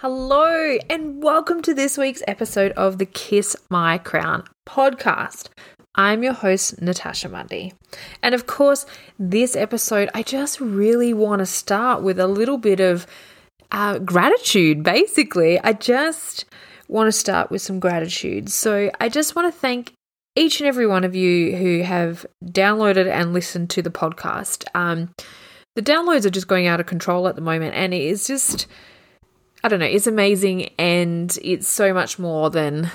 Hello and welcome to this week's episode of the Kiss My Crown podcast. I'm your host, Natasha Mundy. And of course, this episode, I just really want to start with a little bit of gratitude, basically. I just want to start with some gratitude. So I just want to thank each and every one of you who have downloaded and listened to the podcast. The downloads are just going out of control at the moment, and it is just... I don't know, it's amazing, and it's so much more than,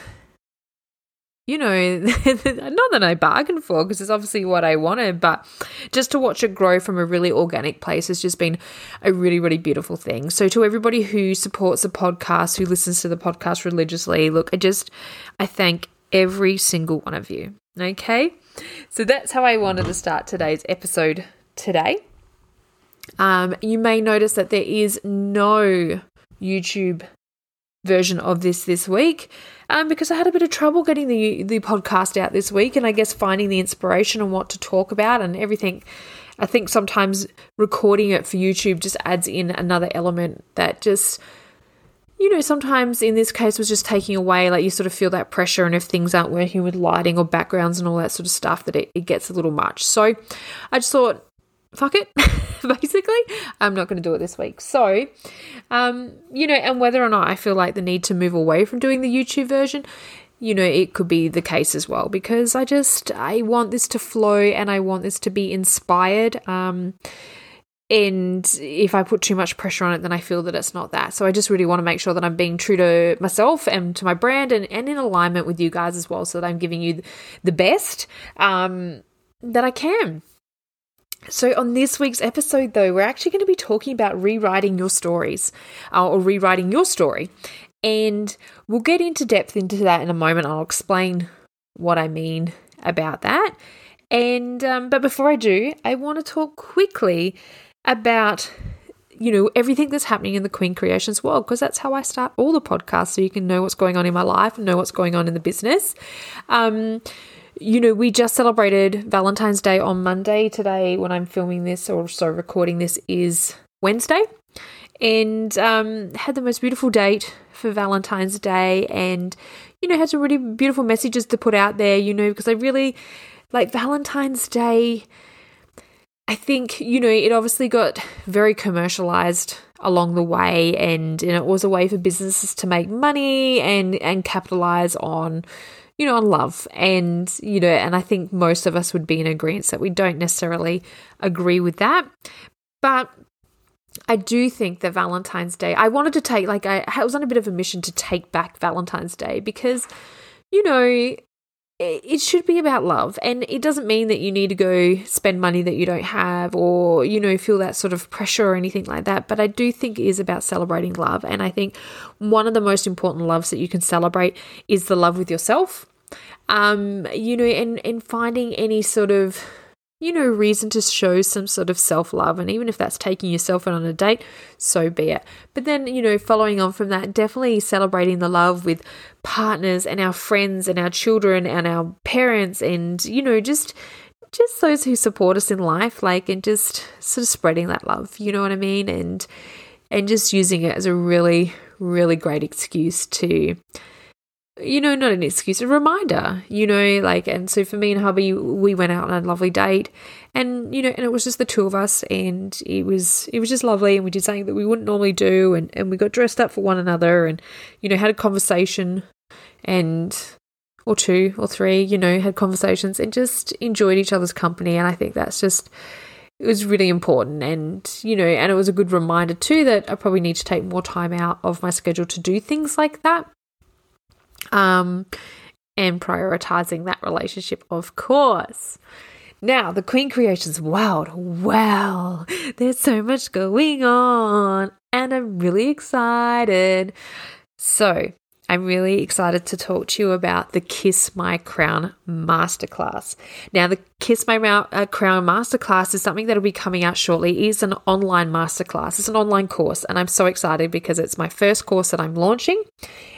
you know, not that I bargained for, because it's obviously what I wanted, but just to watch it grow from a really organic place has just been a really, really beautiful thing. So to everybody who supports the podcast, who listens to the podcast religiously, look, I thank every single one of you, okay? So that's how I wanted to start today's episode today. You may notice that there is no YouTube version of this week because I had a bit of trouble getting the podcast out this week, and I guess finding the inspiration on what to talk about and everything. I think sometimes recording it for YouTube just adds in another element that just, you know, sometimes in this case was just taking away, like you sort of feel that pressure, and if things aren't working with lighting or backgrounds and all that sort of stuff, that it gets a little much. So I just thought, fuck it, basically, I'm not going to do it this week. So, you know, and whether or not I feel like the need to move away from doing the YouTube version, you know, it could be the case as well, because I want this to flow and I want this to be inspired. And if I put too much pressure on it, then I feel that it's not that. So I just really want to make sure that I'm being true to myself and to my brand, and in alignment with you guys as well, so that I'm giving you the best that I can. So on this week's episode, though, we're actually going to be talking about rewriting your stories or rewriting your story. And we'll get into depth into that in a moment. I'll explain what I mean about that. And but before I do, I want to talk quickly about, you know, everything that's happening in the Queen Creations world, because that's how I start all the podcasts, so you can know what's going on in my life and know what's going on in the business. You know, we just celebrated Valentine's Day on Monday. Today, when I'm filming this or so recording this, is Wednesday, and had the most beautiful date for Valentine's Day, and, you know, had some really beautiful messages to put out there, you know, because I really like Valentine's Day. I think, you know, it obviously got very commercialized along the way, and it was a way for businesses to make money and capitalize on, you know, on love. And, you know, and I think most of us would be in agreement that we don't necessarily agree with that. But I do think that Valentine's Day, I wanted to take, like, I was on a bit of a mission to take back Valentine's Day, because, you know, it should be about love. And it doesn't mean that you need to go spend money that you don't have, or, you know, feel that sort of pressure or anything like that. But I do think it is about celebrating love. And I think one of the most important loves that you can celebrate is the love with yourself, you know, and finding any sort of, you know, reason to show some sort of self-love. And even if that's taking yourself on a date, so be it. But then, you know, following on from that, definitely celebrating the love with partners and our friends and our children and our parents, and, you know, just those who support us in life, like, and just sort of spreading that love, you know what I mean? And just using it as a really, really great excuse to, you know, not an excuse, a reminder, you know, like, and so for me and hubby, we went out on a lovely date, and, you know, and it was just the two of us, and it was just lovely, and we did something that we wouldn't normally do, and we got dressed up for one another, and, you know, had a conversation, and, or two or three, you know, had conversations, and just enjoyed each other's company. And I think that's just, it was really important. And, you know, and it was a good reminder too, that I probably need to take more time out of my schedule to do things like that. And prioritizing that relationship, of course. Now, the Queen Creations world, wow, there's so much going on, and I'm really excited. So, I'm really excited to talk to you about the Kiss My Crown Masterclass. Now, the Kiss My Crown Masterclass is something that will be coming out shortly. It is an online masterclass. It's an online course, and I'm so excited because it's my first course that I'm launching.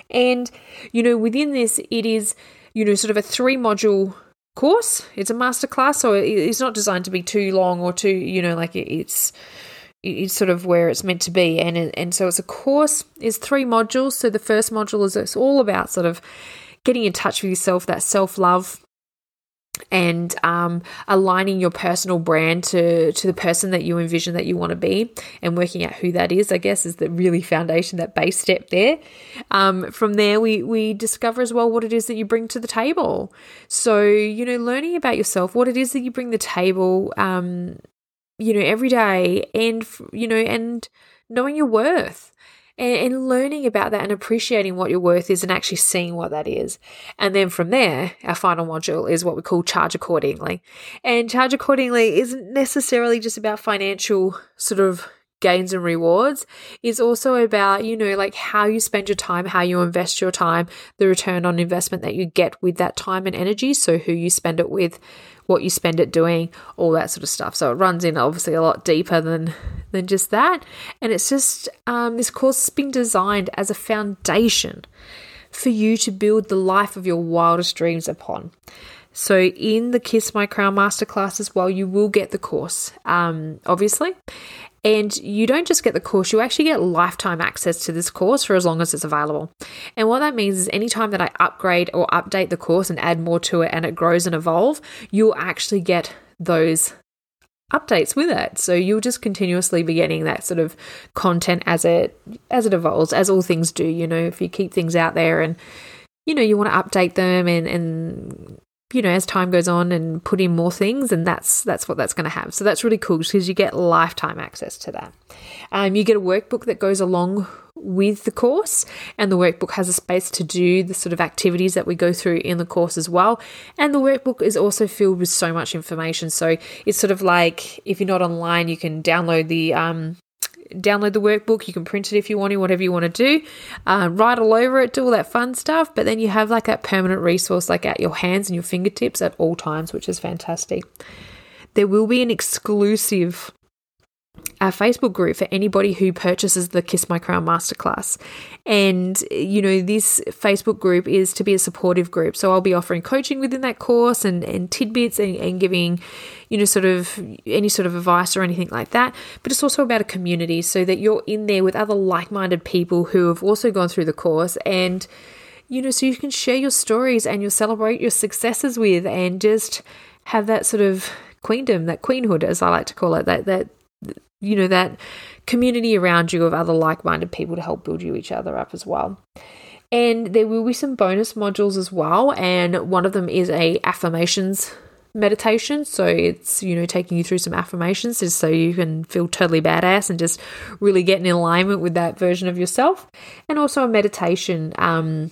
And, you know, within this, it is, you know, sort of a 3-module course. It's a masterclass, so it's not designed to be too long or too, you know, like it's sort of where it's meant to be. And so it's a course, it's 3 modules. So the first module is it's all about sort of getting in touch with yourself, that self-love, and aligning your personal brand to the person that you envision that you want to be, and working out who that is, I guess, is the really foundation, that base step there. From there, we discover as well what it is that you bring to the table. So, you know, learning about yourself, what it is that you bring to the table, you know, every day, and, you know, and knowing your worth. And learning about that and appreciating what your worth is and actually seeing what that is. And then from there, our final module is what we call charge accordingly. And charge accordingly isn't necessarily just about financial sort of gains and rewards. It's also about, you know, like how you spend your time, how you invest your time, the return on investment that you get with that time and energy. So who you spend it with, what you spend it doing, all that sort of stuff. So it runs in obviously a lot deeper than just that. And it's just this course has been designed as a foundation for you to build the life of your wildest dreams upon. So in the Kiss My Crown Masterclass as well, you will get the course, obviously. And you don't just get the course, you actually get lifetime access to this course for as long as it's available. And what that means is anytime that I upgrade or update the course and add more to it and it grows and evolves, you'll actually get those updates with it. So you'll just continuously be getting that sort of content as it evolves, as all things do. You know, if you keep things out there and, you know, you want to update them and you know, as time goes on and put in more things, and that's what that's going to have. So that's really cool because you get lifetime access to that. You get a workbook that goes along with the course, and the workbook has a space to do the sort of activities that we go through in the course as well. And the workbook is also filled with so much information. So it's sort of like if you're not online, you can download the workbook, you can print it if you want to, whatever you want to do, write all over it, do all that fun stuff, but then you have like that permanent resource like at your hands and your fingertips at all times, which is fantastic. There will be an exclusive Facebook group for anybody who purchases the Kiss My Crown Masterclass. And, you know, this Facebook group is to be a supportive group. So I'll be offering coaching within that course and tidbits and giving, you know, sort of any sort of advice or anything like that. But it's also about a community so that you're in there with other like-minded people who have also gone through the course and, you know, so you can share your stories and you'll celebrate your successes with and just have that sort of queendom, that queenhood, as I like to call it, that you know, that community around you of other like-minded people to help build you each other up as well. And there will be some bonus modules as well. And one of them is a affirmations meditation. So it's, you know, taking you through some affirmations just so you can feel totally badass and just really get in alignment with that version of yourself. And also a meditation that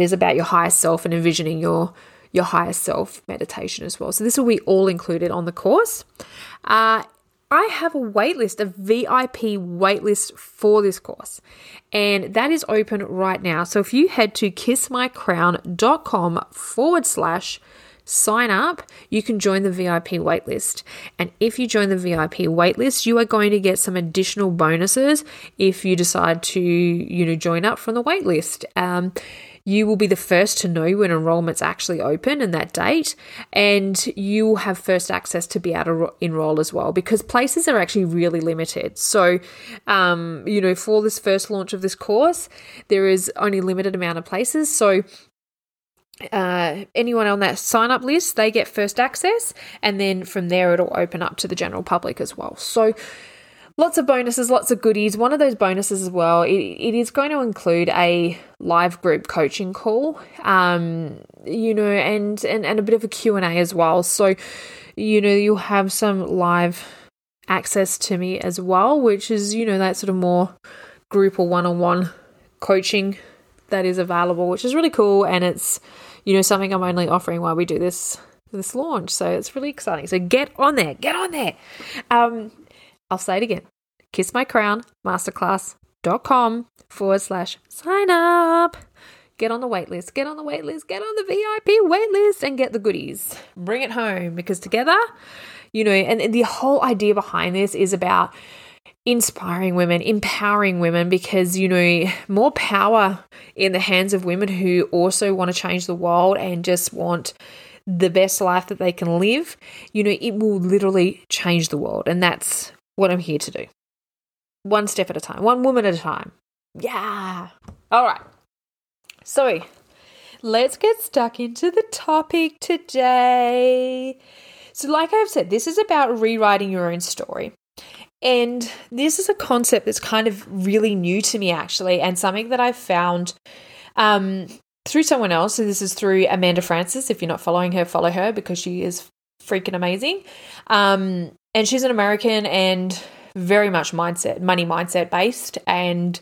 is about your higher self and envisioning your higher self meditation as well. So this will be all included on the course. I have a waitlist, a VIP waitlist for this course, and that is open right now. So if you head to kissmycrown.com/sign up, you can join the VIP waitlist. And if you join the VIP waitlist, you are going to get some additional bonuses if you decide to, you know, join up from the waitlist. You will be the first to know when enrollment's actually open and that date, and you will have first access to be able to enroll as well because places are actually really limited. So, you know, for this first launch of this course, there is only a limited amount of places. So anyone on that sign-up list, they get first access, and then from there it'll open up to the general public as well. So lots of bonuses, lots of goodies. One of those bonuses as well, it is going to include a live group coaching call, you know, and a bit of a Q&A as well. So, you know, you'll have some live access to me as well, which is, you know, that sort of more group or one-on-one coaching that is available, which is really cool. And it's, you know, something I'm only offering while we do this launch. So it's really exciting. So get on there. I'll say it again, Kiss My Crown Masterclass patreon.com/sign up. Get on the wait list, get on the wait list, get on the VIP wait list and get the goodies. Bring it home, because together, you know, and the whole idea behind this is about inspiring women, empowering women, because, you know, more power in the hands of women who also want to change the world and just want the best life that they can live. You know, it will literally change the world. And that's what I'm here to do. One step at a time, one woman at a time. Yeah. All right. So let's get stuck into the topic today. So like I've said, this is about rewriting your own story. And this is a concept that's kind of really new to me, actually, and something that I found through someone else. So this is through Amanda Francis. If you're not following her, follow her, because she is freaking amazing. And she's an American and very much money mindset based. And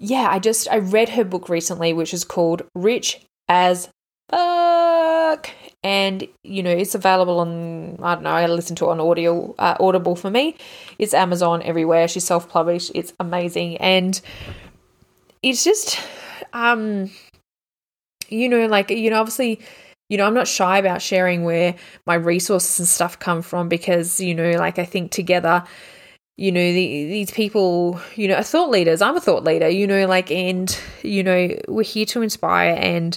yeah, I read her book recently, which is called Rich as Fuck. And, you know, it's available on, I don't know, I listen to it on Audible for me. It's Amazon everywhere. She's self-published. It's amazing. And it's just, you know, like, you know, obviously, you know, I'm not shy about sharing where my resources and stuff come from, because, you know, like, I think together, you know, these people, you know, are thought leaders. I'm a thought leader, you know, like, and, you know, we're here to inspire. And,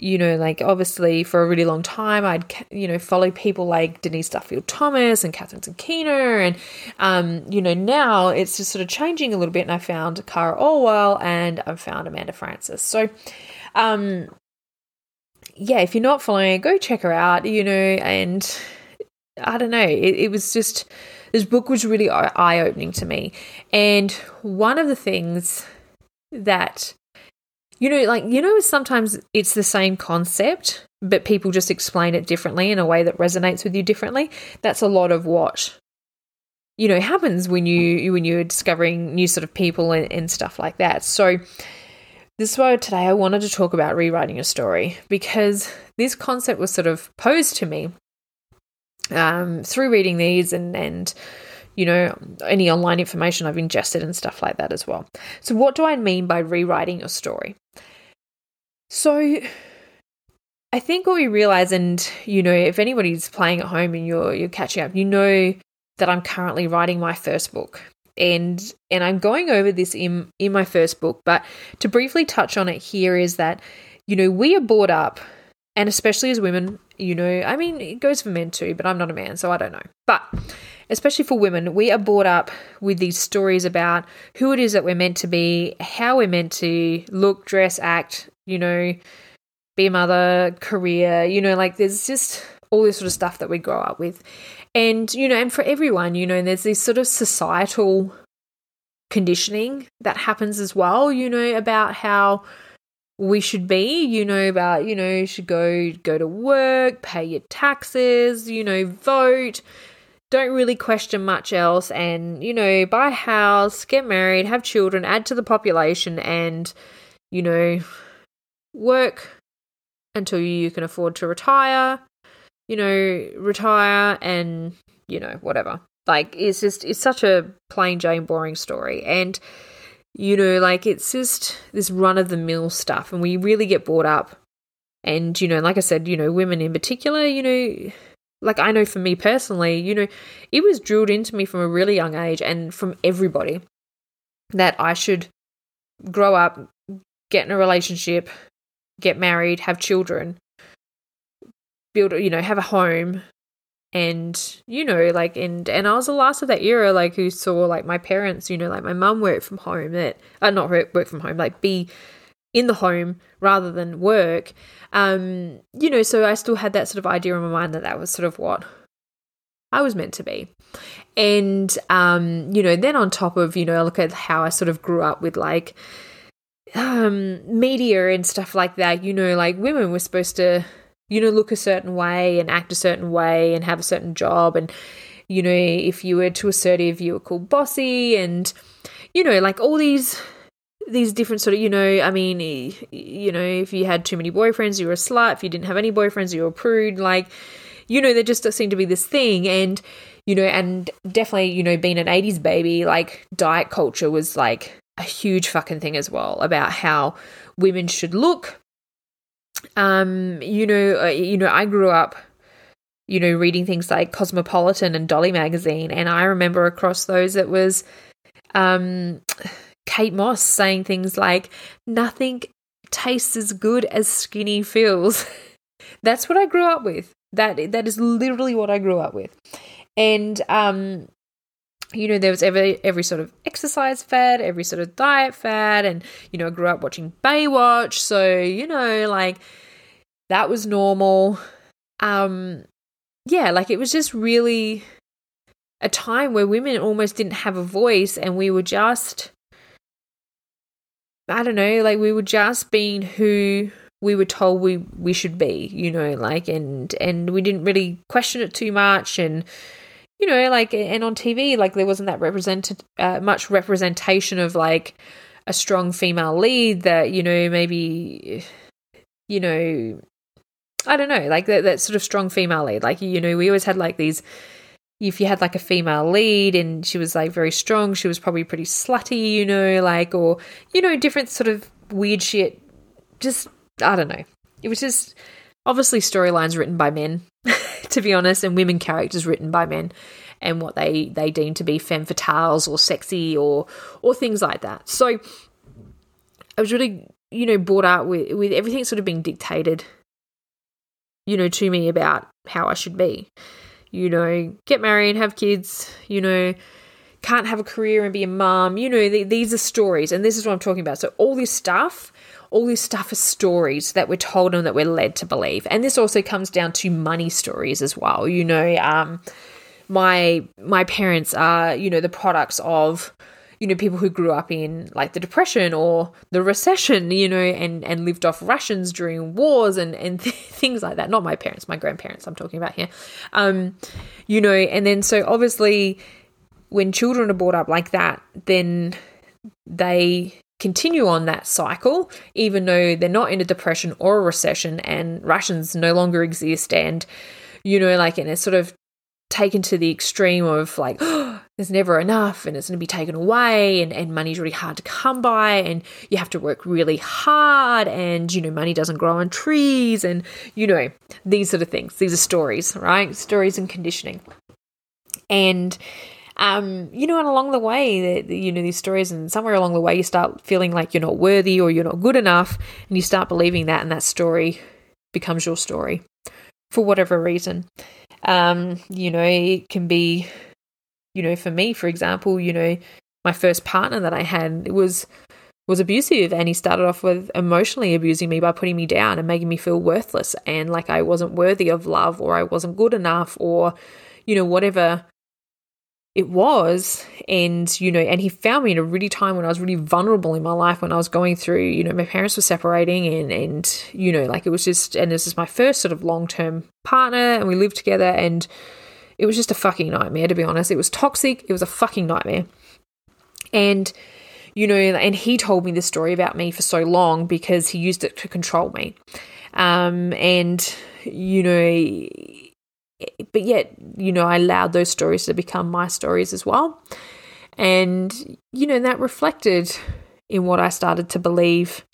you know, like, obviously for a really long time, I'd, you know, follow people like Denise Duffield Thomas and Catherine Zuchino, and, you know, now it's just sort of changing a little bit, and I found Cara Orwell and I found Amanda Francis. So, yeah, if you're not following her, go check her out, you know, and I don't know, it was just, this book was really eye-opening to me. And one of the things that, you know, like, you know, sometimes it's the same concept, but people just explain it differently in a way that resonates with you differently. That's a lot of what, you know, happens when you're discovering new sort of people and stuff like that. So this is why today I wanted to talk about rewriting your story, because this concept was sort of posed to me through reading these and you know, any online information I've ingested and stuff like that as well. So what do I mean by rewriting your story? So I think what we realize, and, you know, if anybody's playing at home and you're catching up, you know that I'm currently writing my first book. And I'm going over this in my first book, but to briefly touch on it here is that, you know, we are brought up, and especially as women, you know, I mean, it goes for men too, but I'm not a man, so I don't know. But especially for women, we are brought up with these stories about who it is that we're meant to be, how we're meant to look, dress, act, you know, be a mother, career, you know, like there's just all this sort of stuff that we grow up with. And, you know, and for everyone, you know, and there's this sort of societal conditioning that happens as well, you know, about how we should be, you know, about, you know, you should go to work, pay your taxes, you know, vote, don't really question much else, and, you know, buy a house, get married, have children, add to the population, and, you know, work until you can afford to retire, you know, retire and, you know, whatever. Like, it's just, it's such a plain Jane boring story. And, you know, like, it's just this run-of-the-mill stuff, and we really get brought up. And, you know, like I said, you know, women in particular, you know, like, I know for me personally, you know, it was drilled into me from a really young age and from everybody that I should grow up, get in a relationship, get married, have children, build, you know, have a home. And, you know, like, and I was the last of that era, like, who saw, like, my parents, you know, like, my mum work from home, like, be in the home rather than work, you know, so I still had that sort of idea in my mind that was sort of what I was meant to be. And, you know, then on top of, you know, look at how I sort of grew up with, like, media and stuff like that, you know, like, women were supposed to, you know, look a certain way and act a certain way and have a certain job, and, you know, if you were too assertive, you were called bossy, and, you know, like, all these different sort of, you know, I mean, you know, if you had too many boyfriends, you were a slut. If you didn't have any boyfriends, you were a prude. Like, you know, there just seemed to be this thing. And, you know, and definitely, you know, being an 80s baby, like diet culture was like a huge fucking thing as well about how women should look. I grew up, you know, reading things like Cosmopolitan and Dolly magazine, and I remember across those it was Kate Moss saying things like, nothing tastes as good as skinny feels. That's what I grew up with. That is literally what I grew up with. And, you know, there was every sort of exercise fad, every sort of diet fad, and, you know, I grew up watching Baywatch, so, you know, like that was normal. It was just really a time where women almost didn't have a voice, and we were just, I don't know, like we were just being who we were told we should be, you know, like, and we didn't really question it too much. And, you know, like, and on TV, like there wasn't that much representation of like a strong female lead that, you know, maybe, you know, I don't know, like that sort of strong female lead. Like, you know, we always had like these, if you had like a female lead and she was like very strong, she was probably pretty slutty, you know, like, or, you know, different sort of weird shit. Just, I don't know. It was just obviously storylines written by men, to be honest, and women characters written by men, and what they deem to be femme fatales or sexy or things like that. So I was really, you know, brought up with everything sort of being dictated, you know, to me about how I should be, you know, get married, have kids, you know, can't have a career and be a mom, you know, these are stories, and this is what I'm talking about. So all this stuff is stories that we're told and that we're led to believe. And this also comes down to money stories as well. You know, my parents are, you know, the products of, you know, people who grew up in like the Depression or the Recession, you know, and lived off rations during wars and things like that. Not my parents, my grandparents I'm talking about here. You know, and then so obviously when children are brought up like that, then they continue on that cycle, even though they're not in a depression or a recession and rations no longer exist. And, you know, like, and it's sort of taken to the extreme of like, oh, there's never enough and it's going to be taken away, and money's really hard to come by, and you have to work really hard, and, you know, money doesn't grow on trees, and, you know, these sort of things. These are stories, right? Stories and conditioning. And, you know, and along the way, you know, these stories, and somewhere along the way you start feeling like you're not worthy or you're not good enough, and you start believing that, and that story becomes your story for whatever reason. You know, it can be, you know, for me, for example, you know, my first partner that I had was abusive, and he started off with emotionally abusing me by putting me down and making me feel worthless and like I wasn't worthy of love, or I wasn't good enough, or, you know, whatever it was. And, you know, and he found me in a really time when I was really vulnerable in my life, when I was going through, you know, my parents were separating, and, you know, like it was just, and this is my first sort of long-term partner, and we lived together, and it was just a fucking nightmare, to be honest. It was toxic. It was a fucking nightmare. And, you know, and he told me this story about me for so long because he used it to control me. And, you know, but yet, you know, I allowed those stories to become my stories as well. And, you know, that reflected in what I started to believe,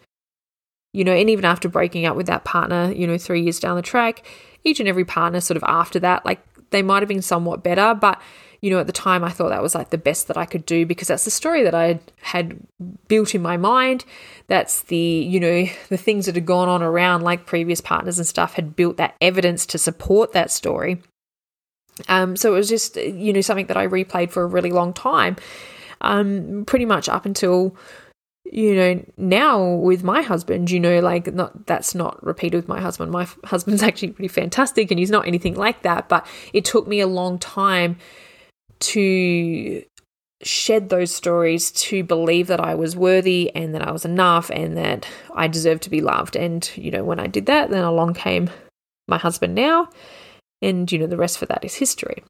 you know, and even after breaking up with that partner, you know, 3 years down the track, each and every partner sort of after that, like they might have been somewhat better, but, you know, at the time I thought that was like the best that I could do, because that's the story that I had built in my mind. That's the, you know, the things that had gone on around like previous partners and stuff had built that evidence to support that story. So it was just, you know, something that I replayed for a really long time, pretty much up until, you know, now with my husband, you know, like not, that's not repeated with my husband. My husband's actually pretty fantastic and he's not anything like that, but it took me a long time to shed those stories, to believe that I was worthy and that I was enough and that I deserved to be loved. And, you know, when I did that, then along came my husband now, and, you know, the rest for that is history.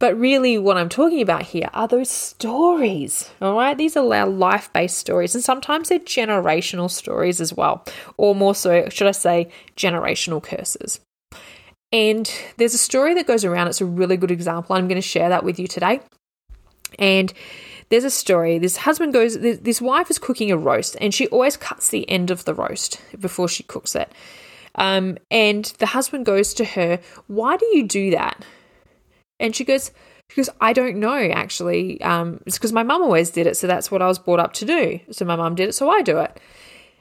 But really what I'm talking about here are those stories, all right? These are life-based stories, and sometimes they're generational stories as well, or more so, should I say, generational curses. And there's a story that goes around. It's a really good example. I'm going to share that with you today. And there's a story. This wife is cooking a roast, and she always cuts the end of the roast before she cooks it. And the husband goes to her, "Why do you do that?" And she goes, "I don't know, actually. It's because my mum always did it, so that's what I was brought up to do. So my mum did it, so I do it."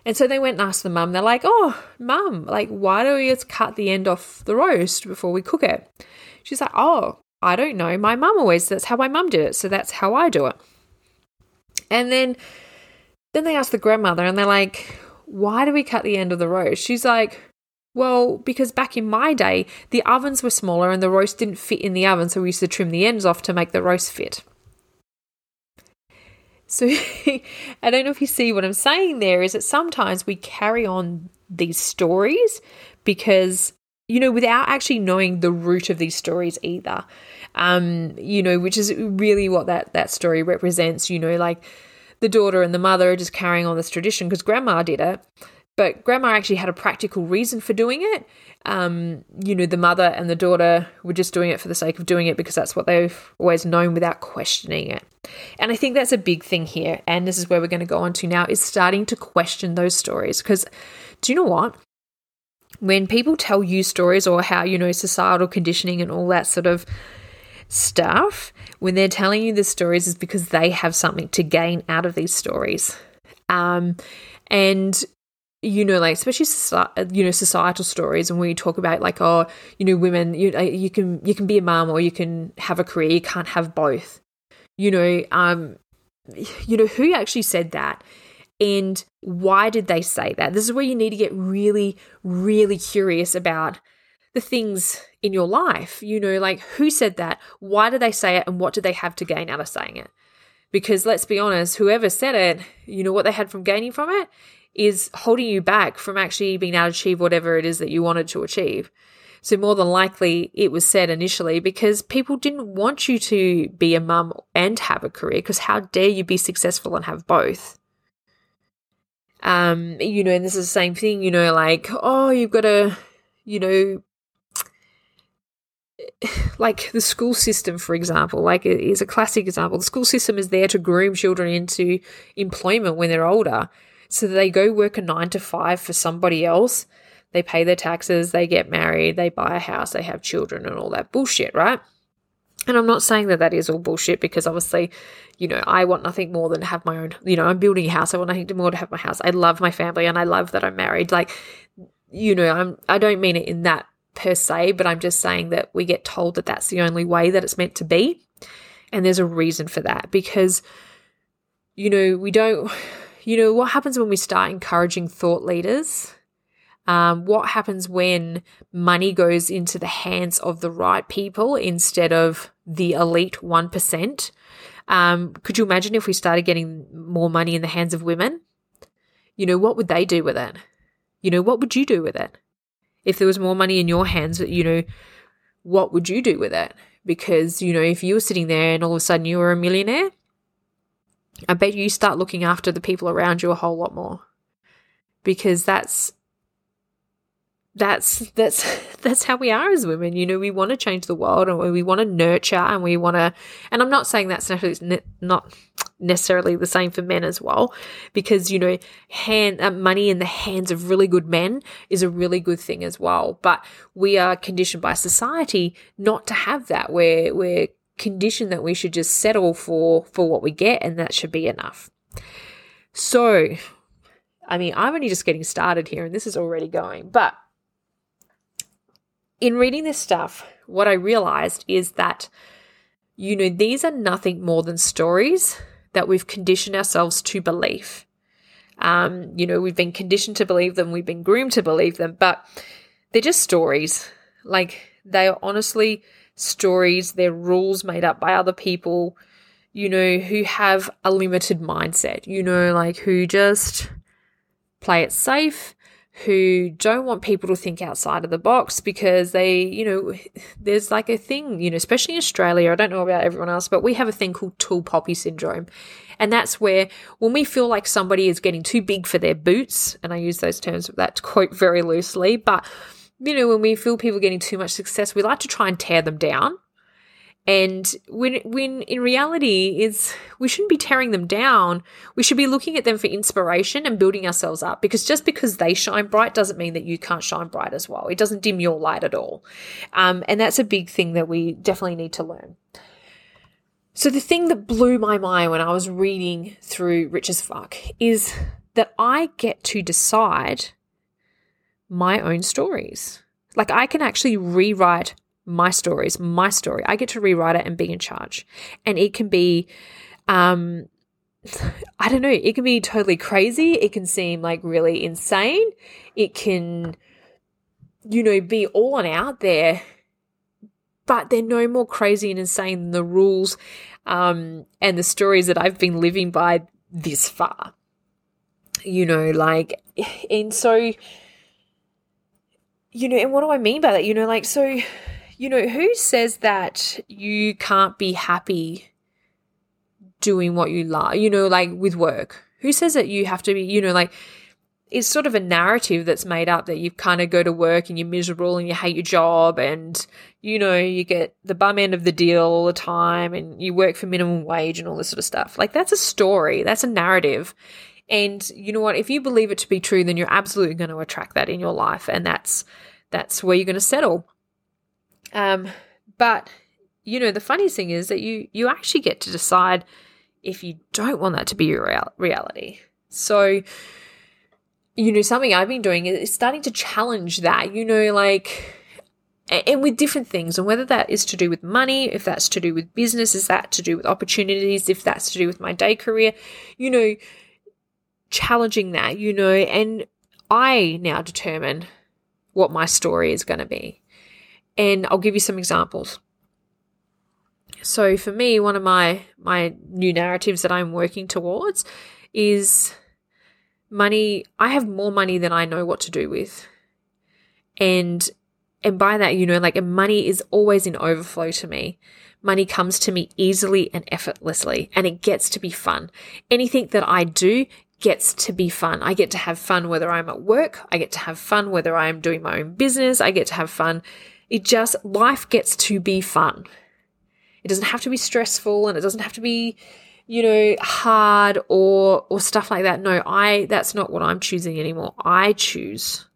And so they went and asked the mum. They're like, "Oh, mum, like, why do we just cut the end off the roast before we cook it?" She's like, "Oh, I don't know. My mum always, that's how my mum did it, so that's how I do it." And then they asked the grandmother, and they're like, "Why do we cut the end of the roast?" She's like, "Well, because back in my day, the ovens were smaller and the roast didn't fit in the oven, so we used to trim the ends off to make the roast fit." So I don't know if you see what I'm saying there, is that sometimes we carry on these stories because, you know, without actually knowing the root of these stories either, you know, which is really what that story represents, you know, like the daughter and the mother are just carrying on this tradition because grandma did it. But grandma actually had a practical reason for doing it. You know, the mother and the daughter were just doing it for the sake of doing it because that's what they've always known without questioning it. And I think that's a big thing here. And this is where we're going to go on to now, is starting to question those stories. Because do you know what? When people tell you stories, or how, you know, societal conditioning and all that sort of stuff, when they're telling you the stories, is because they have something to gain out of these stories. And you know, like, especially, you know, societal stories, and we talk about, like, oh, you know, women, you can be a mum or you can have a career, you can't have both. You know, who actually said that and why did they say that? This is where you need to get really, really curious about the things in your life. You know, like, who said that? Why did they say it? And what did they have to gain out of saying it? Because let's be honest, whoever said it, you know, what they had from gaining from it is holding you back from actually being able to achieve whatever it is that you wanted to achieve. So more than likely it was said initially because people didn't want you to be a mum and have a career, because how dare you be successful and have both? You know, and this is the same thing, you know, like, oh, you've got to, you know, like the school system, for example, like it is a classic example. The school system is there to groom children into employment when they're older. So they go work a 9-to-5 for somebody else, they pay their taxes, they get married, they buy a house, they have children and all that bullshit, right? And I'm not saying that that is all bullshit, because obviously, you know, I want nothing more than to have my own, you know, I'm building a house. I want nothing more to have my house. I love my family and I love that I'm married. Like, you know, I don't mean it in that per se, but I'm just saying that we get told that that's the only way that it's meant to be. And there's a reason for that, because, you know, we don't... You know, what happens when we start encouraging thought leaders? What happens when money goes into the hands of the right people instead of the elite 1%? Could you imagine if we started getting more money in the hands of women? You know, what would they do with it? You know, what would you do with it? If there was more money in your hands, you know, what would you do with it? Because, you know, if you were sitting there and all of a sudden you were a millionaire, I bet you start looking after the people around you a whole lot more, because that's how we are as women. You know, we want to change the world, and we want to nurture, and we want to, and I'm not saying that's not necessarily the same for men as well, because, you know, money in the hands of really good men is a really good thing as well. But we are conditioned by society not to have that. We're condition that we should just settle for what we get, and that should be enough. So, I mean, I'm only just getting started here, and this is already going. But in reading this stuff, what I realized is that, you know, these are nothing more than stories that we've conditioned ourselves to believe. You know, we've been conditioned to believe them, we've been groomed to believe them, but they're just stories. Like, they are honestly stories, they're rules made up by other people, you know, who have a limited mindset, you know, like, who just play it safe, who don't want people to think outside of the box, because they, you know, there's like a thing, you know, especially in Australia, I don't know about everyone else, but we have a thing called tall poppy syndrome. And that's where, when we feel like somebody is getting too big for their boots, and I use those terms, that quote very loosely, but you know, when we feel people getting too much success, we like to try and tear them down. And when in reality is we shouldn't be tearing them down. We should be looking at them for inspiration and building ourselves up, because just because they shine bright doesn't mean that you can't shine bright as well. It doesn't dim your light at all. And that's a big thing that we definitely need to learn. So the thing that blew my mind when I was reading through Rich as Fuck is that I get to decide my own stories. Like, I can actually rewrite my story. I get to rewrite it and be in charge. And it can be, I don't know, it can be totally crazy. It can seem like really insane. It can, you know, be all and out there, but they're no more crazy and insane than the rules and the stories that I've been living by this far, you know, like, and so, you know, and what do I mean by that? You know, like, so, you know, who says that you can't be happy doing what you love, you know, like with work? Who says that you have to be, you know, like, it's sort of a narrative that's made up that you kind of go to work and you're miserable and you hate your job and, you know, you get the bum end of the deal all the time and you work for minimum wage and all this sort of stuff. Like, that's a story. That's a narrative. And you know what? If you believe it to be true, then you're absolutely going to attract that in your life, and that's where you're going to settle. But, you know, the funniest thing is that you actually get to decide if you don't want that to be your reality. So, you know, something I've been doing is starting to challenge that, you know, like, and with different things, and whether that is to do with money, if that's to do with business, is that to do with opportunities, if that's to do with my day career, you know, challenging that, you know, and I now determine what my story is going to be. And I'll give you some examples. So for me, one of my new narratives that I'm working towards is money. I have more money than I know what to do with. And by that, you know, like, money is always in overflow to me. Money comes to me easily and effortlessly, and it gets to be fun. Anything that I do gets to be fun. I get to have fun whether I'm at work. I get to have fun whether I'm doing my own business. I get to have fun. It just, life gets to be fun. It doesn't have to be stressful, and it doesn't have to be, you know, hard or stuff like that. No, that's not what I'm choosing anymore. I choose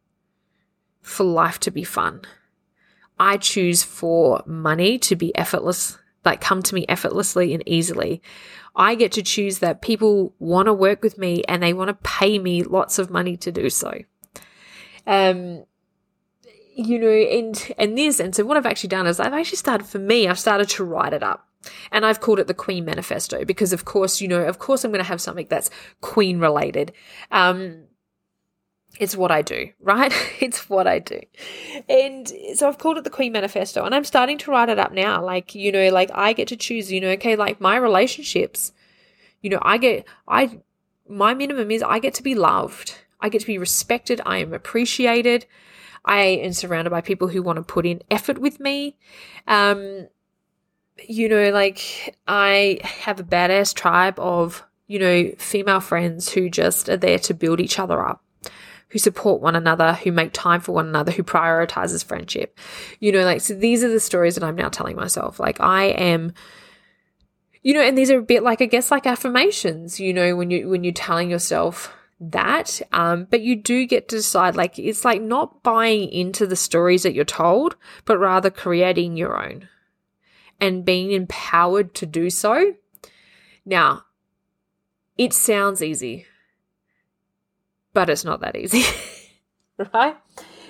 for life to be fun. I choose for money to be effortless, like come to me effortlessly and easily. I get to choose that people want to work with me and they want to pay me lots of money to do so. You know, and so what I've actually done is I've started to write it up, and I've called it the Queen Manifesto, because of course I'm going to have something that's Queen related. It's what I do, right? It's what I do. And so I've called it the Queen Manifesto, and I'm starting to write it up now. Like, you know, like, I get to choose, you know, okay, like my relationships, you know, my minimum is I get to be loved. I get to be respected. I am appreciated. I am surrounded by people who want to put in effort with me. You know, like, I have a badass tribe of, you know, female friends who just are there to build each other up, who support one another, who make time for one another, who prioritizes friendship. You know, like, so these are the stories that I'm now telling myself. Like, I am, you know, and these are a bit like, I guess, like affirmations, you know, when you're telling yourself that, but you do get to decide, like, it's like not buying into the stories that you're told, but rather creating your own and being empowered to do so. Now, it sounds easy, but it's not that easy, right?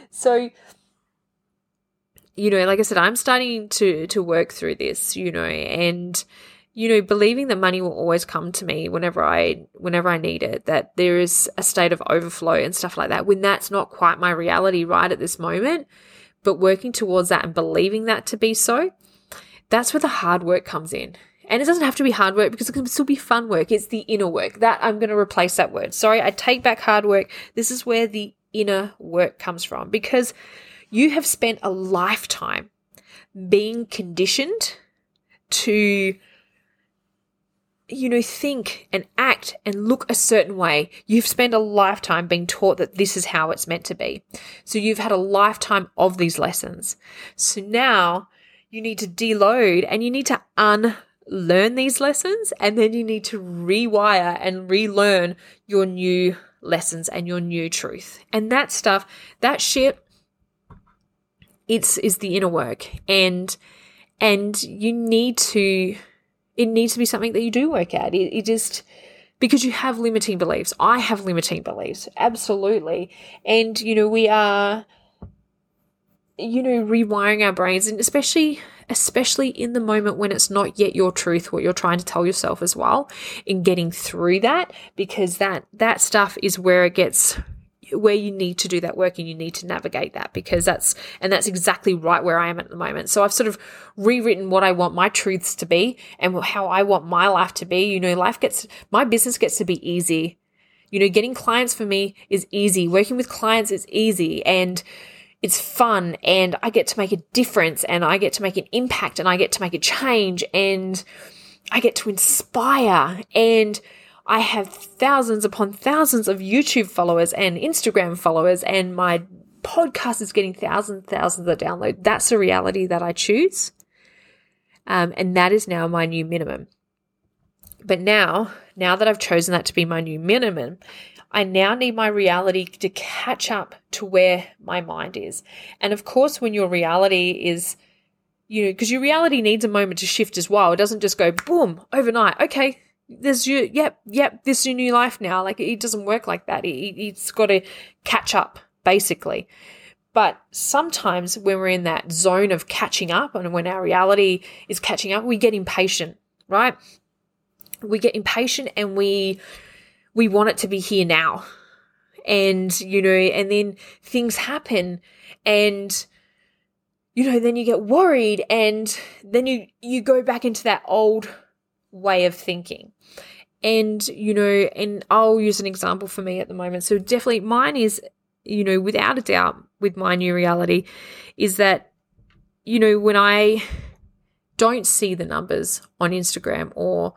So, you know, like I said, I'm starting to work through this, you know, and, you know, believing that money will always come to me whenever I need it, that there is a state of overflow and stuff like that, when that's not quite my reality right at this moment, but working towards that and believing that to be so, that's where the hard work comes in. And it doesn't have to be hard work, because it can still be fun work. It's the inner work. That I'm going to replace that word. Sorry, I take back hard work. This is where the inner work comes from, because you have spent a lifetime being conditioned to you know, think and act and look a certain way. You've spent a lifetime being taught that this is how it's meant to be. So you've had a lifetime of these lessons. So now you need to deload and you need to unlearn these lessons, and then you need to rewire and relearn your new lessons and your new truth. And that stuff, that shit, is the inner work. And you need to... it needs to be something that you do work at. It just, because you have limiting beliefs. I have limiting beliefs, absolutely. And, you know, we are, you know, rewiring our brains, and especially in the moment when it's not yet your truth, what you're trying to tell yourself as well, in getting through that, because that stuff is where it gets, where you need to do that work and you need to navigate that, because that's exactly right where I am at the moment. So I've sort of rewritten what I want my truths to be and how I want my life to be. You know, my business gets to be easy. You know, getting clients for me is easy. Working with clients is easy and it's fun, and I get to make a difference, and I get to make an impact, and I get to make a change, and I get to inspire, and I have thousands upon thousands of YouTube followers and Instagram followers, and my podcast is getting thousands of downloads. That's the reality that I choose. And that is now my new minimum. But now that I've chosen that to be my new minimum, I now need my reality to catch up to where my mind is. And of course, when your reality is, you know, because your reality needs a moment to shift as well. It doesn't just go boom overnight. Okay. There's you, yep, this is your new life now. Like, it doesn't work like that. It's got to catch up, basically. But sometimes when we're in that zone of catching up, and when our reality is catching up, we get impatient, right? We get impatient, and we want it to be here now. And, you know, and then things happen, and, you know, then you get worried, and then you go back into that old way of thinking. And, you know, and I'll use an example for me at the moment. So definitely mine is, you know, without a doubt, with my new reality, is that, you know, when I don't see the numbers on Instagram or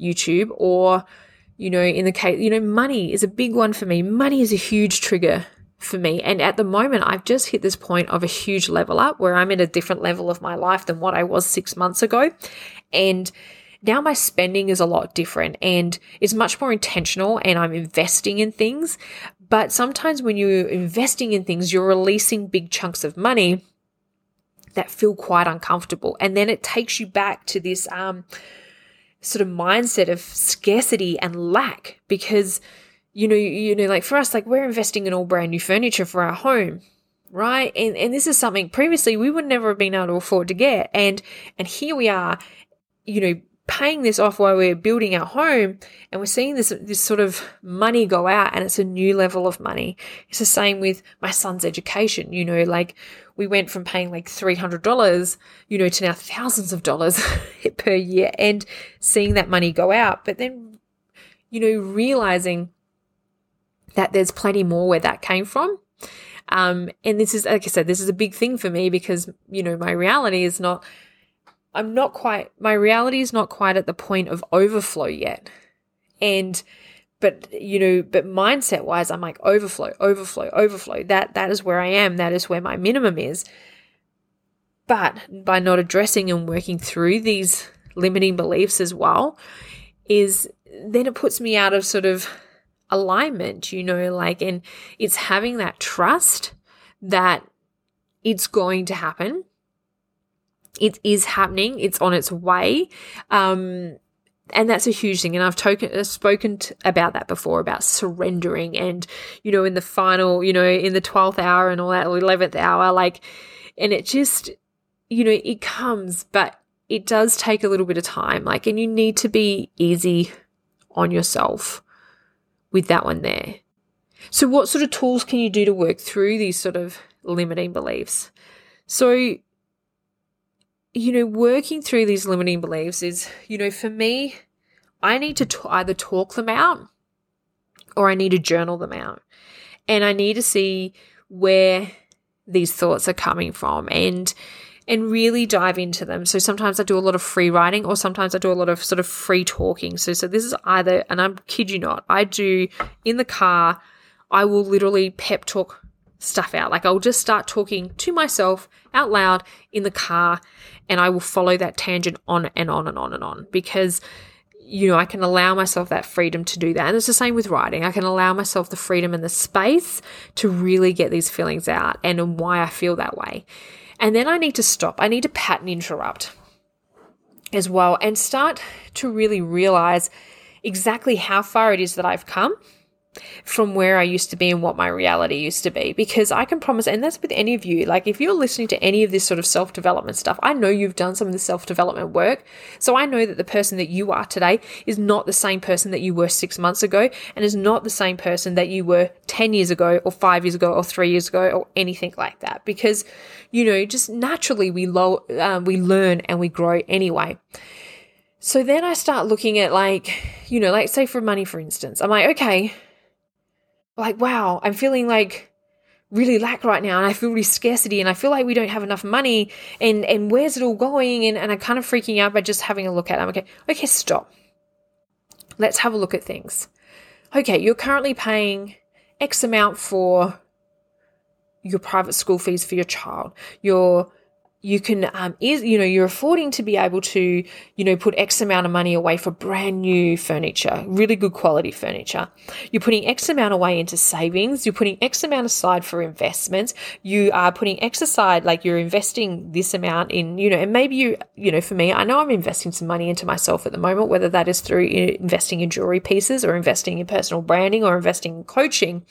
YouTube, or, you know, in the case, you know, money is a big one for me. Money is a huge trigger for me. And at the moment, I've just hit this point of a huge level up where I'm at a different level of my life than what I was 6 months ago. And now my spending is a lot different, and it's much more intentional, and I'm investing in things. But sometimes when you're investing in things, you're releasing big chunks of money that feel quite uncomfortable. And then it takes you back to this sort of mindset of scarcity and lack, because, you know, like for us, like we're investing in all brand new furniture for our home. Right. And this is something previously we would never have been able to afford to get. And here we are, you know, paying this off while we're building our home, and we're seeing this sort of money go out, and it's a new level of money. It's the same with my son's education. You know, like we went from paying like $300, you know, to now thousands of dollars per year, and seeing that money go out, but then, you know, realizing that there's plenty more where that came from. And this is, like I said, this is a big thing for me, because, you know, my reality is not, my reality is not quite at the point of overflow yet. But you know, but mindset wise, I'm like overflow. That is where I am. That is where my minimum is. But by not addressing and working through these limiting beliefs as well, is then it puts me out of sort of alignment, you know, like, and it's having that trust that it's going to happen. It is happening. It's on its way. And that's a huge thing. And I've spoken about that before, about surrendering and, you know, in the final, you know, in the 12th hour and all that, or 11th hour, like, and it just, you know, it comes, but it does take a little bit of time. Like, and you need to be easy on yourself with that one there. So what sort of tools can you do to work through these sort of limiting beliefs? So, you know, working through these limiting beliefs is, you know, for me, I need to either talk them out, or I need to journal them out. And I need to see where these thoughts are coming from. And and really dive into them. So sometimes I do a lot of free writing, or sometimes I do a lot of sort of free talking. So this is either, and I kid you not, I do in the car, I will literally pep talk stuff out. Like I'll just start talking to myself out loud in the car, and I will follow that tangent on and on and on and on, because you know, I can allow myself that freedom to do that. And it's the same with writing. I can allow myself the freedom and the space to really get these feelings out and why I feel that way. And then I need to stop. I need to pattern interrupt as well and start to really realize exactly how far it is that I've come from where I used to be and what my reality used to be. Because I can promise, and that's with any of you, like if you're listening to any of this sort of self-development stuff, I know you've done some of the self-development work. So I know that the person that you are today is not the same person that you were 6 months ago, and is not the same person that you were 10 years ago or 5 years ago or 3 years ago or anything like that. Because, you know, just naturally we learn and we grow anyway. So then I start looking at like, you know, like say for money, for instance, I'm like, okay, like, wow, I'm feeling like really lack right now, and I feel really scarcity, and I feel like we don't have enough money, and where's it all going? And I'm kind of freaking out by just having a look at it. I'm okay, stop. Let's have a look at things. Okay, you're currently paying X amount for your private school fees for your child. You're affording to be able to, you know, put X amount of money away for brand new furniture, really good quality furniture. You're putting X amount away into savings. You're putting X amount aside for investments. You are putting X aside, like you're investing this amount in, you know, and maybe you know, for me, I know I'm investing some money into myself at the moment, whether that is through investing in jewelry pieces or investing in personal branding or investing in coaching.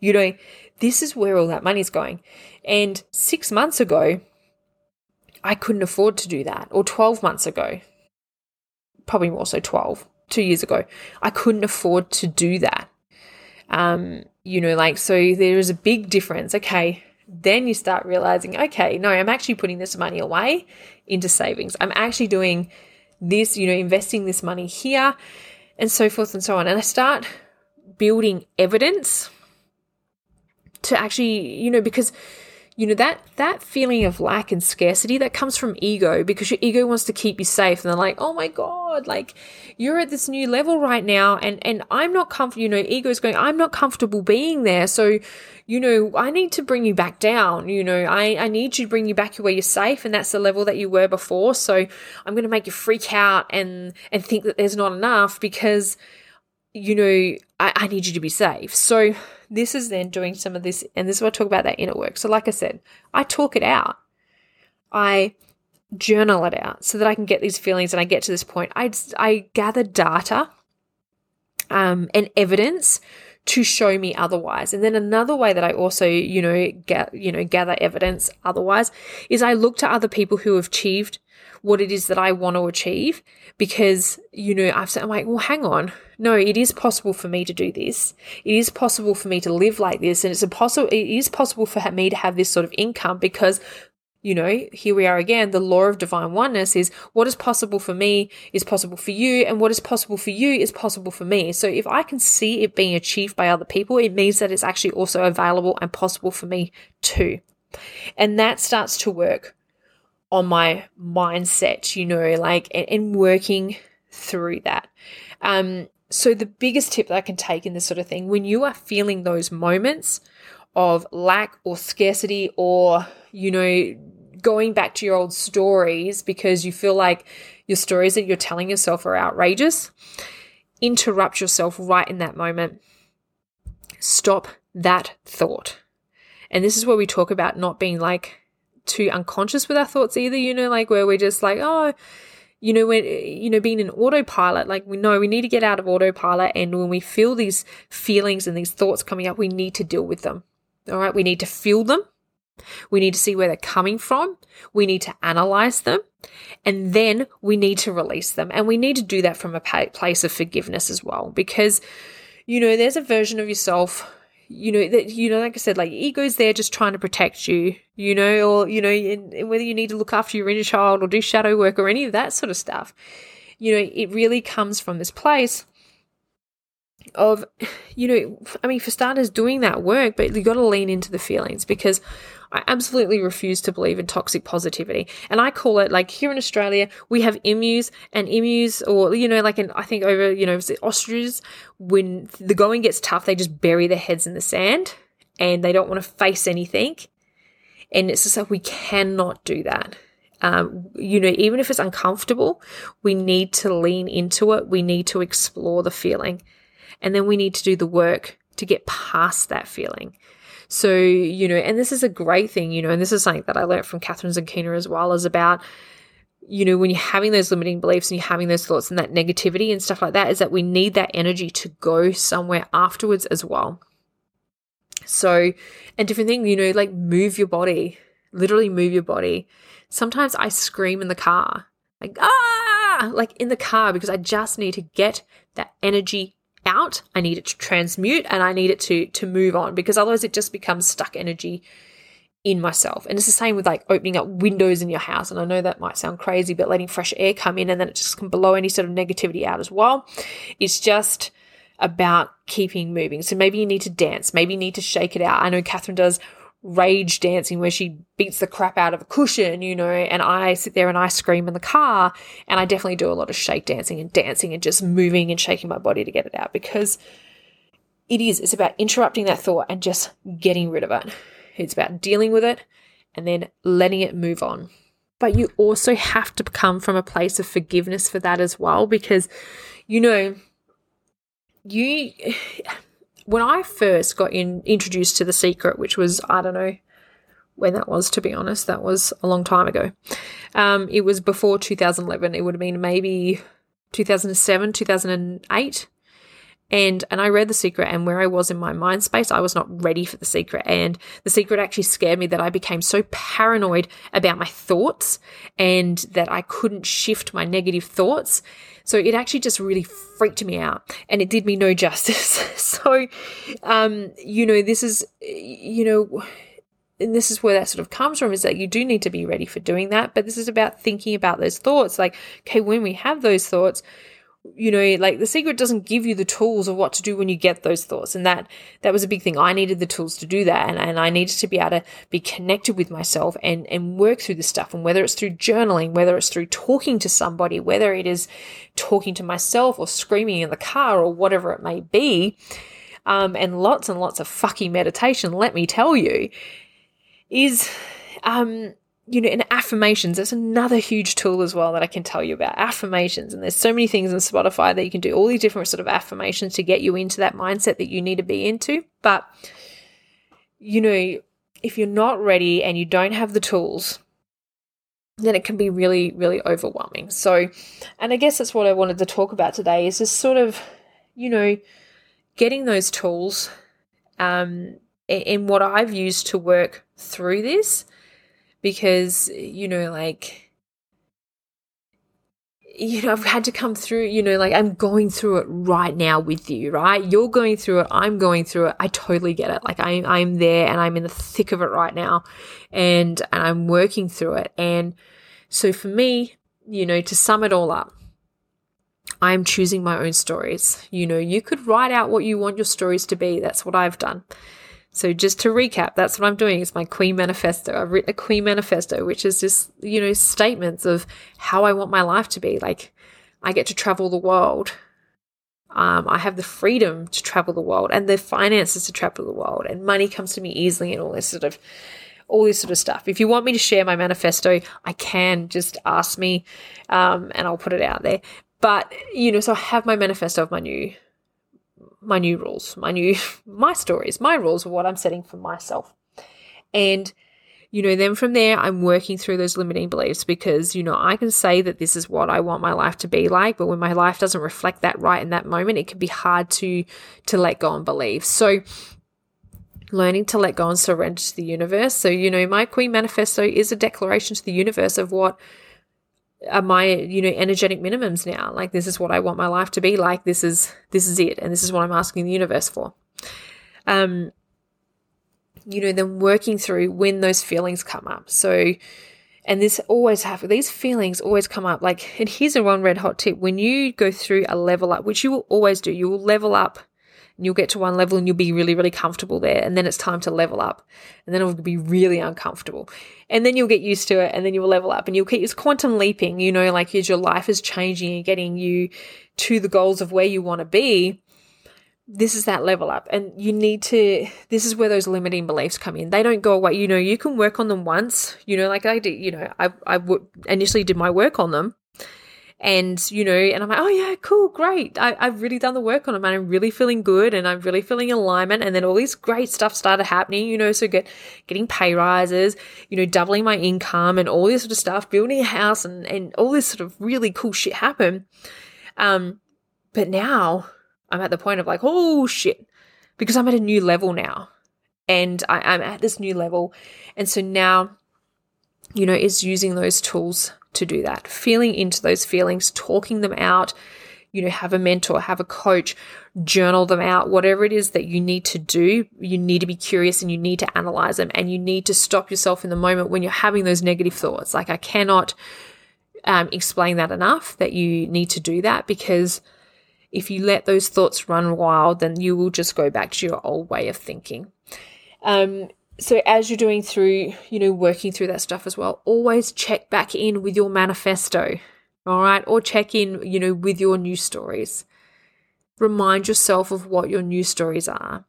You know, this is where all that money's going. And 6 months ago, I couldn't afford to do that. Or 12 months ago, probably more so 2 years ago, I couldn't afford to do that. You know, like, so there is a big difference. Okay, then you start realizing, okay, no, I'm actually putting this money away into savings. I'm actually doing this, you know, investing this money here and so forth and so on. And I start building evidence to actually, you know, because you know, that feeling of lack and scarcity, that comes from ego, because your ego wants to keep you safe. And they're like, oh my God, like you're at this new level right now. And I'm not comfortable, you know, ego's going, I'm not comfortable being there. So, you know, I need to bring you back down. You know, I need you to bring you back to where you're safe. And that's the level that you were before. So I'm going to make you freak out and think that there's not enough because, you know, I need you to be safe. So this is then doing some of this, and this is what I talk about, that inner work. So like I said, I talk it out. I journal it out so that I can get these feelings and I get to this point. I gather data and evidence to show me otherwise. And then another way that I also, you know, gather evidence otherwise is I look to other people who have achieved what it is that I want to achieve, because, you know, I'm like, well, hang on. No, it is possible for me to do this. It is possible for me to live like this. And it is possible for me to have this sort of income, because, you know, here we are again, the law of divine oneness is what is possible for me is possible for you. And what is possible for you is possible for me. So if I can see it being achieved by other people, it means that it's actually also available and possible for me too. And that starts to work on my mindset, you know, like, and working through that. So the biggest tip that I can take in this sort of thing, when you are feeling those moments of lack or scarcity, or, you know, going back to your old stories because you feel like your stories that you're telling yourself are outrageous, interrupt yourself right in that moment. Stop that thought. And this is where we talk about not being like too unconscious with our thoughts either, you know, like where we're just like, oh, you know, when, you know, being in autopilot, like we know we need to get out of autopilot. And when we feel these feelings and these thoughts coming up, we need to deal with them. All right. We need to feel them. We need to see where they're coming from. We need to analyze them. And then we need to release them. And we need to do that from a place of forgiveness as well, because, you know, there's a version of yourself, you know, that, you know, like I said, like ego's there just trying to protect you, you know, or, you know, and whether you need to look after your inner child or do shadow work or any of that sort of stuff, you know, it really comes from this place of, you know, I mean, for starters, doing that work, but you got to lean into the feelings, because I absolutely refuse to believe in toxic positivity. And I call it, like, here in Australia, we have emus and emus, or, you know, like, in, I think over, you know, ostriches, when the going gets tough, they just bury their heads in the sand and they don't want to face anything. And it's just like, we cannot do that. You know, even if it's uncomfortable, we need to lean into it. We need to explore the feeling. And then we need to do the work to get past that feeling. So, you know, and this is a great thing, you know, and this is something that I learned from Catherine Zuchino as well, is about, you know, when you're having those limiting beliefs and you're having those thoughts and that negativity and stuff like that, is that we need that energy to go somewhere afterwards as well. So, and different thing, you know, like, move your body, literally move your body. Sometimes I scream in the car, like, ah, like in the car, because I just need to get that energy out. I need it to transmute, and I need it to move on, because otherwise it just becomes stuck energy in myself. And it's the same with, like, opening up windows in your house. And I know that might sound crazy, but letting fresh air come in, and then it just can blow any sort of negativity out as well. It's just about keeping moving. So maybe you need to dance. Maybe you need to shake it out. I know Catherine does rage dancing, where she beats the crap out of a cushion, you know, and I sit there and I scream in the car, and I definitely do a lot of shake dancing and just moving and shaking my body to get it out, because it's about interrupting that thought and just getting rid of it. It's about dealing with it and then letting it move on. But you also have to come from a place of forgiveness for that as well, because, you know, when I first got introduced to The Secret, which was, I don't know when that was, to be honest, that was a long time ago. It was before 2011. It would have been maybe 2007, 2008. And I read The Secret, and where I was in my mind space, I was not ready for The Secret. And The Secret actually scared me, that I became so paranoid about my thoughts and that I couldn't shift my negative thoughts. So it actually just really freaked me out, and it did me no justice. So, you know, this is, you know, and this is where that sort of comes from, is that you do need to be ready for doing that. But this is about thinking about those thoughts. Like, okay, when we have those thoughts, you know, like, The Secret doesn't give you the tools of what to do when you get those thoughts. And that was a big thing. I needed the tools to do that. And I needed to be able to be connected with myself and work through this stuff. And whether it's through journaling, whether it's through talking to somebody, whether it is talking to myself or screaming in the car or whatever it may be, and lots of fucking meditation, let me tell you, is, you know, and affirmations, that's another huge tool as well that I can tell you about. Affirmations, and there's so many things on Spotify that you can do, all these different sort of affirmations to get you into that mindset that you need to be into. But, you know, if you're not ready and you don't have the tools, then it can be really, really overwhelming. So, and I guess that's what I wanted to talk about today, is just sort of, you know, getting those tools, in what I've used to work through this. Because, you know, like, you know, I've had to come through, you know, like, I'm going through it right now with you, right? You're going through it. I'm going through it. I totally get it. Like, I'm there, and I'm in the thick of it right now, and I'm working through it. And so for me, you know, to sum it all up, I'm choosing my own stories. You know, you could write out what you want your stories to be. That's what I've done. So just to recap, that's what I'm doing. It's my Queen Manifesto. I've written a Queen Manifesto, which is just, you know, statements of how I want my life to be. Like, I get to travel the world. I have the freedom to travel the world and the finances to travel the world, and money comes to me easily, and all this sort of stuff. If you want me to share my manifesto, I can. Just ask me, and I'll put it out there. But, you know, so I have my manifesto of my new rules, my stories, my rules are what I'm setting for myself. And, you know, then from there, I'm working through those limiting beliefs, because, you know, I can say that this is what I want my life to be like, but when my life doesn't reflect that right in that moment, it can be hard to let go and believe. So learning to let go and surrender to the universe. So, you know, my Queen Manifesto is a declaration to the universe of what are my, you know, energetic minimums now. Like, this is what I want my life to be like. This is it, and this is what I'm asking the universe for. You know, then working through when those feelings come up. So, and this always happens. These feelings always come up. Like, and here's a one red hot tip: when you go through a level up, which you will always do, you will level up and you'll get to one level and you'll be really, really comfortable there, and then it's time to level up, and then it'll be really uncomfortable, and then you'll get used to it, and then you'll level up, and you'll keep, it's quantum leaping, you know, like as your life is changing and getting you to the goals of where you want to be. This is that level up, and you need to, this is where those limiting beliefs come in. They don't go away. You know, you can work on them once, you know, like I did, you know, I initially did my work on them, and, you know, and I'm like, oh yeah, cool, great. I've really done the work on them, and I'm really feeling good, and I'm really feeling alignment. And then all this great stuff started happening, you know, so getting pay rises, you know, doubling my income and all this sort of stuff, building a house and all this sort of really cool shit happened. But now I'm at the point of like, oh shit, because I'm at a new level now, and I'm at this new level. And so now, you know, it's using those tools to do that, feeling into those feelings, talking them out, you know, have a mentor, have a coach, journal them out, whatever it is that you need to do. You need to be curious, and you need to analyze them, and you need to stop yourself in the moment when you're having those negative thoughts. Like I cannot explain that enough, that you need to do that, because if you let those thoughts run wild, then you will just go back to your old way of thinking. So as you're doing through, you know, working through that stuff as well, always check back in with your manifesto, all right? Or check in, you know, with your new stories. Remind yourself of what your new stories are.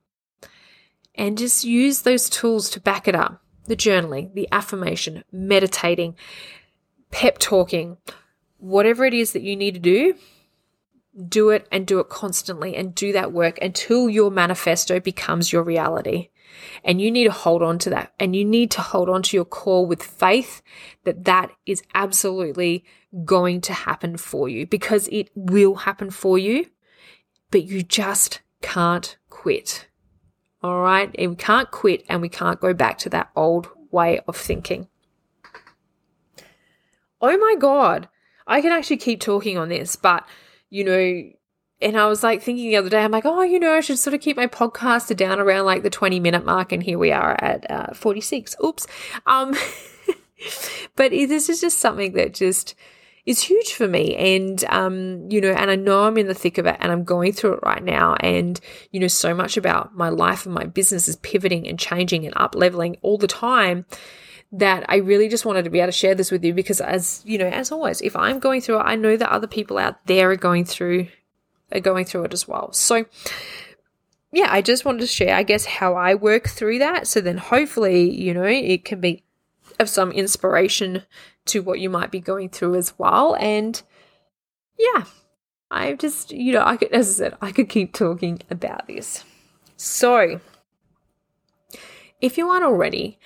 And just use those tools to back it up. The journaling, the affirmation, meditating, pep talking, whatever it is that you need to do, do it, and do it constantly, and do that work until your manifesto becomes your reality. And you need to hold on to that, and you need to hold on to your core with faith that that is absolutely going to happen for you, because it will happen for you, but you just can't quit. All right? And we can't quit, and we can't go back to that old way of thinking. Oh my God, I can actually keep talking on this, but you know, and I was like thinking the other day, I'm like, oh, you know, I should sort of keep my podcast down around like the 20-minute mark, and here we are at 46. Oops. But this is just something that just is huge for me, and, you know, and I know I'm in the thick of it, and I'm going through it right now, and, you know, so much about my life and my business is pivoting and changing and up-leveling all the time, that I really just wanted to be able to share this with you, because as, you know, as always, if I'm going through it, I know that other people out there are going through it as well. So yeah, I just wanted to share, I guess, how I work through that. So then hopefully, you know, it can be of some inspiration to what you might be going through as well. And yeah, I just, you know, I could, as I said, I could keep talking about this. So if you aren't already,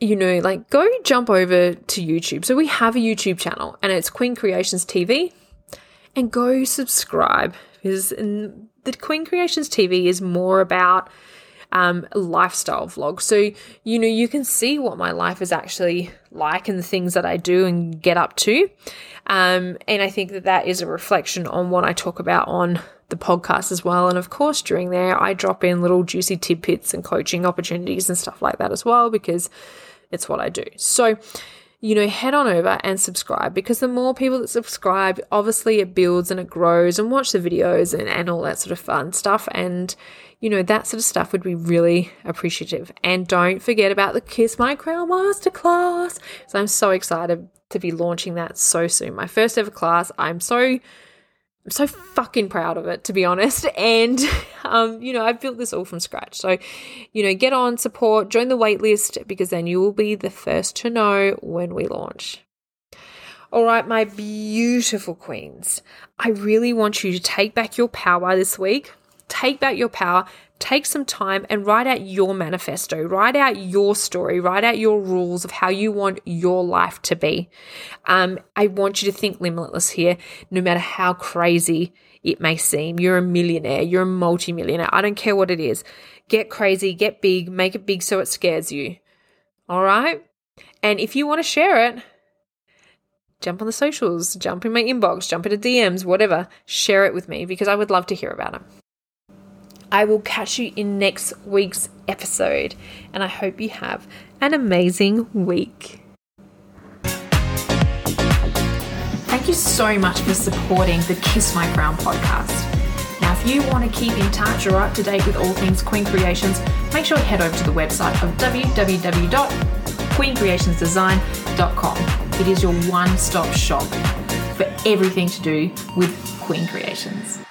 you know, like go jump over to YouTube. So we have a YouTube channel, and it's Queen Creations TV, and go subscribe, because the Queen Creations TV is more about lifestyle vlogs. So, you know, you can see what my life is actually like and the things that I do and get up to. And I think that that is a reflection on what I talk about on the podcast as well. And of course, during there, I drop in little juicy tidbits and coaching opportunities and stuff like that as well, because it's what I do. So, you know, head on over and subscribe, because the more people that subscribe, obviously it builds and it grows, and watch the videos and all that sort of fun stuff. And, you know, that sort of stuff would be really appreciative. And don't forget about the Kiss My Crown Masterclass. So I'm so excited to be launching that so soon. My first ever class. I'm so fucking proud of it, to be honest. And, you know, I've built this all from scratch. So, you know, get on, support, join the wait list, because then you will be the first to know when we launch. All right, my beautiful queens, I really want you to take back your power this week. Take back your power, take some time and write out your manifesto, write out your story, write out your rules of how you want your life to be. I want you to think limitless here, no matter how crazy it may seem. You're a millionaire, you're a multimillionaire, I don't care what it is. Get crazy, get big, make it big so it scares you. All right? And if you want to share it, jump on the socials, jump in my inbox, jump into DMs, whatever, share it with me, because I would love to hear about it. I will catch you in next week's episode, and I hope you have an amazing week. Thank you so much for supporting the Kiss My Crown podcast. Now, if you want to keep in touch or up to date with all things Queen Creations, make sure you head over to the website of www.queencreationsdesign.com. It is your one-stop shop for everything to do with Queen Creations.